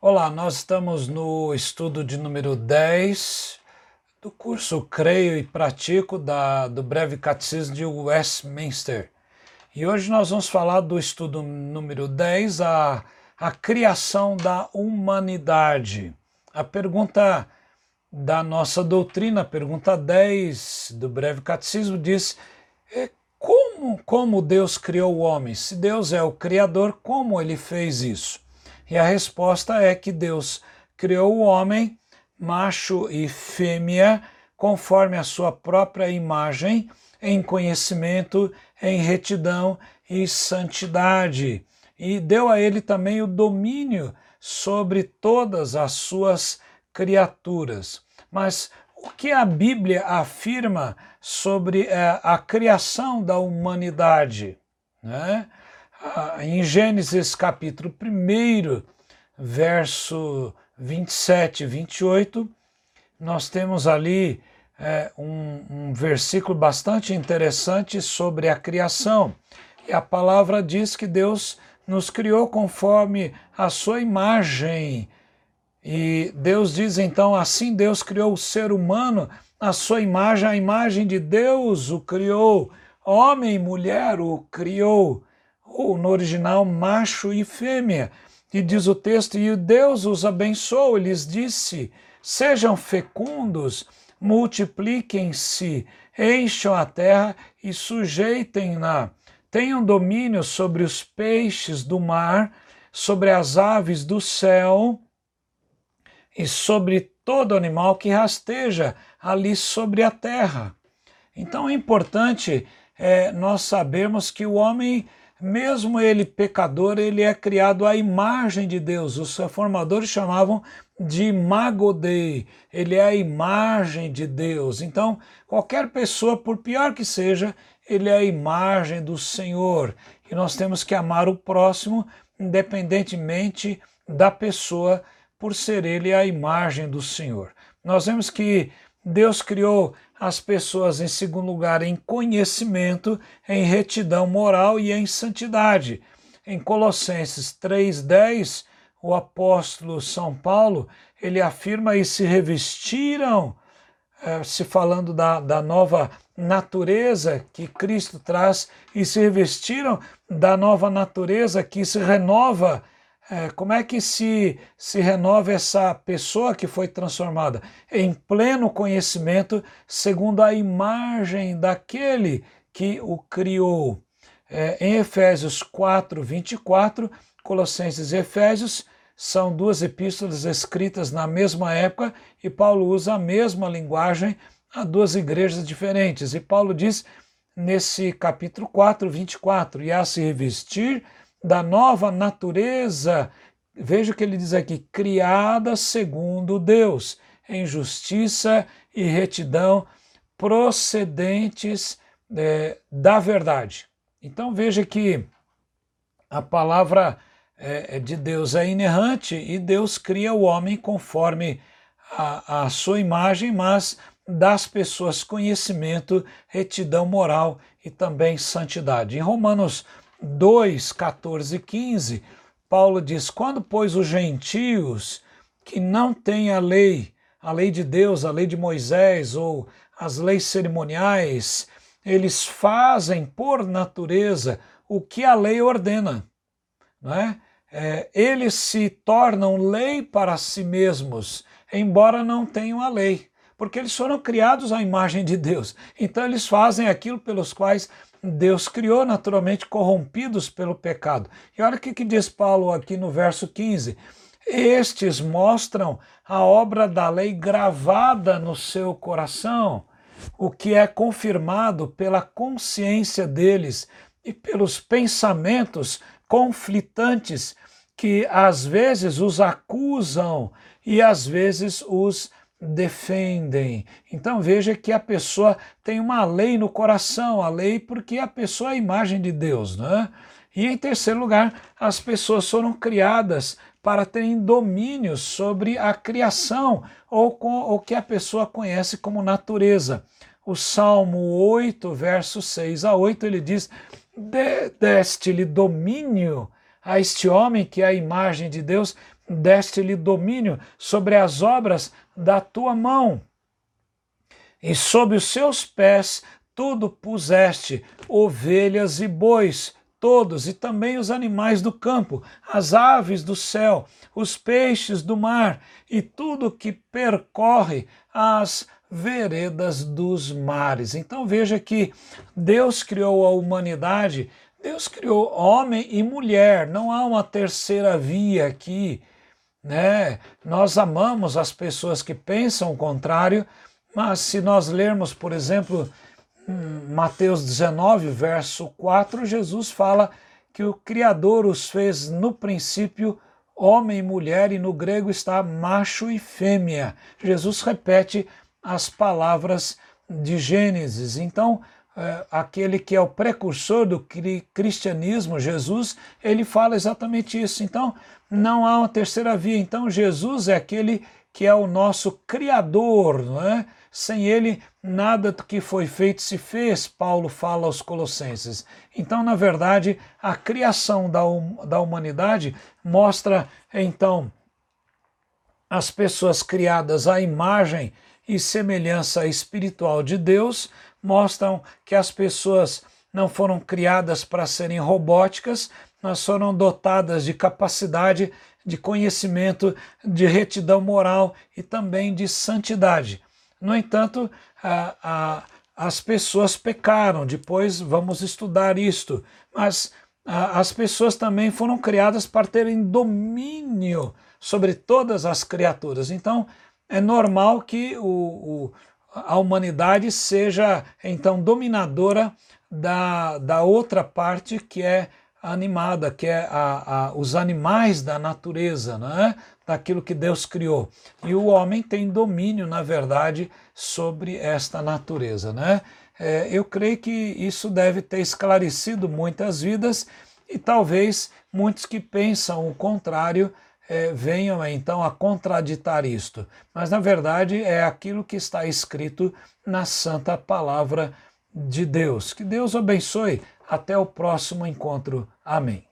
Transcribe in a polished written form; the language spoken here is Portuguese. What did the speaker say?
Olá, nós estamos no estudo de número 10 do curso Creio e Pratico do Breve Catecismo de Westminster. E hoje nós vamos falar do estudo número 10, a criação da humanidade. A pergunta da nossa doutrina, a pergunta 10 do Breve Catecismo diz: como Deus criou o homem? Se Deus é o Criador, como ele fez isso? E a resposta é que Deus criou o homem, macho e fêmea, conforme a sua própria imagem, em conhecimento, em retidão e santidade. E deu a ele também o domínio sobre todas as suas criaturas. Mas o que a Bíblia afirma sobre a criação da humanidade, né? Em Gênesis capítulo 1, verso 27 e 28, nós temos ali um versículo bastante interessante sobre a criação. E a palavra diz que Deus nos criou conforme a sua imagem. E Deus diz então, assim Deus criou o ser humano, a sua imagem, a imagem de Deus o criou, homem e mulher o criou. Ou no original, macho e fêmea. E diz o texto, e Deus os abençoou, e lhes disse, sejam fecundos, multipliquem-se, encham a terra e sujeitem-na. Tenham domínio sobre os peixes do mar, sobre as aves do céu e sobre todo animal que rasteja ali sobre a terra. Então é importante nós sabermos que o homem, mesmo ele pecador, ele é criado à imagem de Deus. Os reformadores chamavam de imago Dei. Ele é a imagem de Deus. Então, qualquer pessoa, por pior que seja, ele é a imagem do Senhor. E nós temos que amar o próximo, independentemente da pessoa, por ser ele a imagem do Senhor. Nós vemos que Deus criou as pessoas, em segundo lugar, em conhecimento, em retidão moral e em santidade. Em Colossenses 3:10, o apóstolo São Paulo, ele afirma, e se revestiram, se falando da nova natureza que Cristo traz, e se revestiram da nova natureza que se renova. Como é que se renova essa pessoa que foi transformada? Em pleno conhecimento, segundo a imagem daquele que o criou. Em Efésios 4, 24, Colossenses e Efésios são duas epístolas escritas na mesma época e Paulo usa a mesma linguagem a duas igrejas diferentes. E Paulo diz nesse capítulo 4, 24, e a se revestir da nova natureza, veja o que ele diz aqui, criada segundo Deus, em justiça e retidão procedentes da verdade. Então veja que a palavra de Deus é inerrante e Deus cria o homem conforme a sua imagem, mas das pessoas conhecimento, retidão moral e também santidade. Em Romanos 2, 14 e 15, Paulo diz, quando, pois, os gentios que não têm a lei de Deus, a lei de Moisés ou as leis cerimoniais, eles fazem por natureza o que a lei ordena, não é? Eles se tornam lei para si mesmos, embora não tenham a lei, porque eles foram criados à imagem de Deus. Então eles fazem aquilo pelos quais Deus criou, naturalmente corrompidos pelo pecado. E olha o que diz Paulo aqui no verso 15. Estes mostram a obra da lei gravada no seu coração, o que é confirmado pela consciência deles e pelos pensamentos conflitantes que às vezes os acusam e às vezes os defendem. Então veja que a pessoa tem uma lei no coração, a lei porque a pessoa é a imagem de Deus, né? E em terceiro lugar, as pessoas foram criadas para terem domínio sobre a criação ou o que a pessoa conhece como natureza. o Salmo 8, versos 6 a 8, ele diz: deste-lhe domínio a este homem que é a imagem de Deus, deste-lhe domínio sobre as obras da tua mão, e sob os seus pés tudo puseste, ovelhas e bois, todos, e também os animais do campo, as aves do céu, os peixes do mar, e tudo que percorre as veredas dos mares. Então veja que Deus criou a humanidade, Deus criou homem e mulher, não há uma terceira via aqui, né? Nós amamos as pessoas que pensam o contrário, mas se nós lermos, por exemplo, Mateus 19, verso 4, Jesus fala que o Criador os fez no princípio homem e mulher, e no grego está macho e fêmea. Jesus repete as palavras de Gênesis. Então, aquele que é o precursor do cristianismo, Jesus, ele fala exatamente isso. Então, não há uma terceira via. Então, Jesus é aquele que é o nosso Criador, não é? Sem ele, nada do que foi feito se fez, Paulo fala aos Colossenses. Então, na verdade, a criação da humanidade mostra, então, as pessoas criadas à imagem e semelhança espiritual de Deus, mostram que as pessoas não foram criadas para serem robóticas, mas foram dotadas de capacidade, de conhecimento, de retidão moral e também de santidade. No entanto, as pessoas pecaram, depois vamos estudar isto, mas as pessoas também foram criadas para terem domínio sobre todas as criaturas. Então, é normal que a humanidade seja, então, dominadora da outra parte que é animada, que é os animais da natureza, né? Daquilo que Deus criou. E o homem tem domínio, na verdade, sobre esta natureza, né? Eu creio que isso deve ter esclarecido muitas vidas, e talvez muitos que pensam o contrário venham então a contraditar isto. Mas, na verdade, é aquilo que está escrito na Santa Palavra de Deus. Que Deus abençoe. Até o próximo encontro. Amém.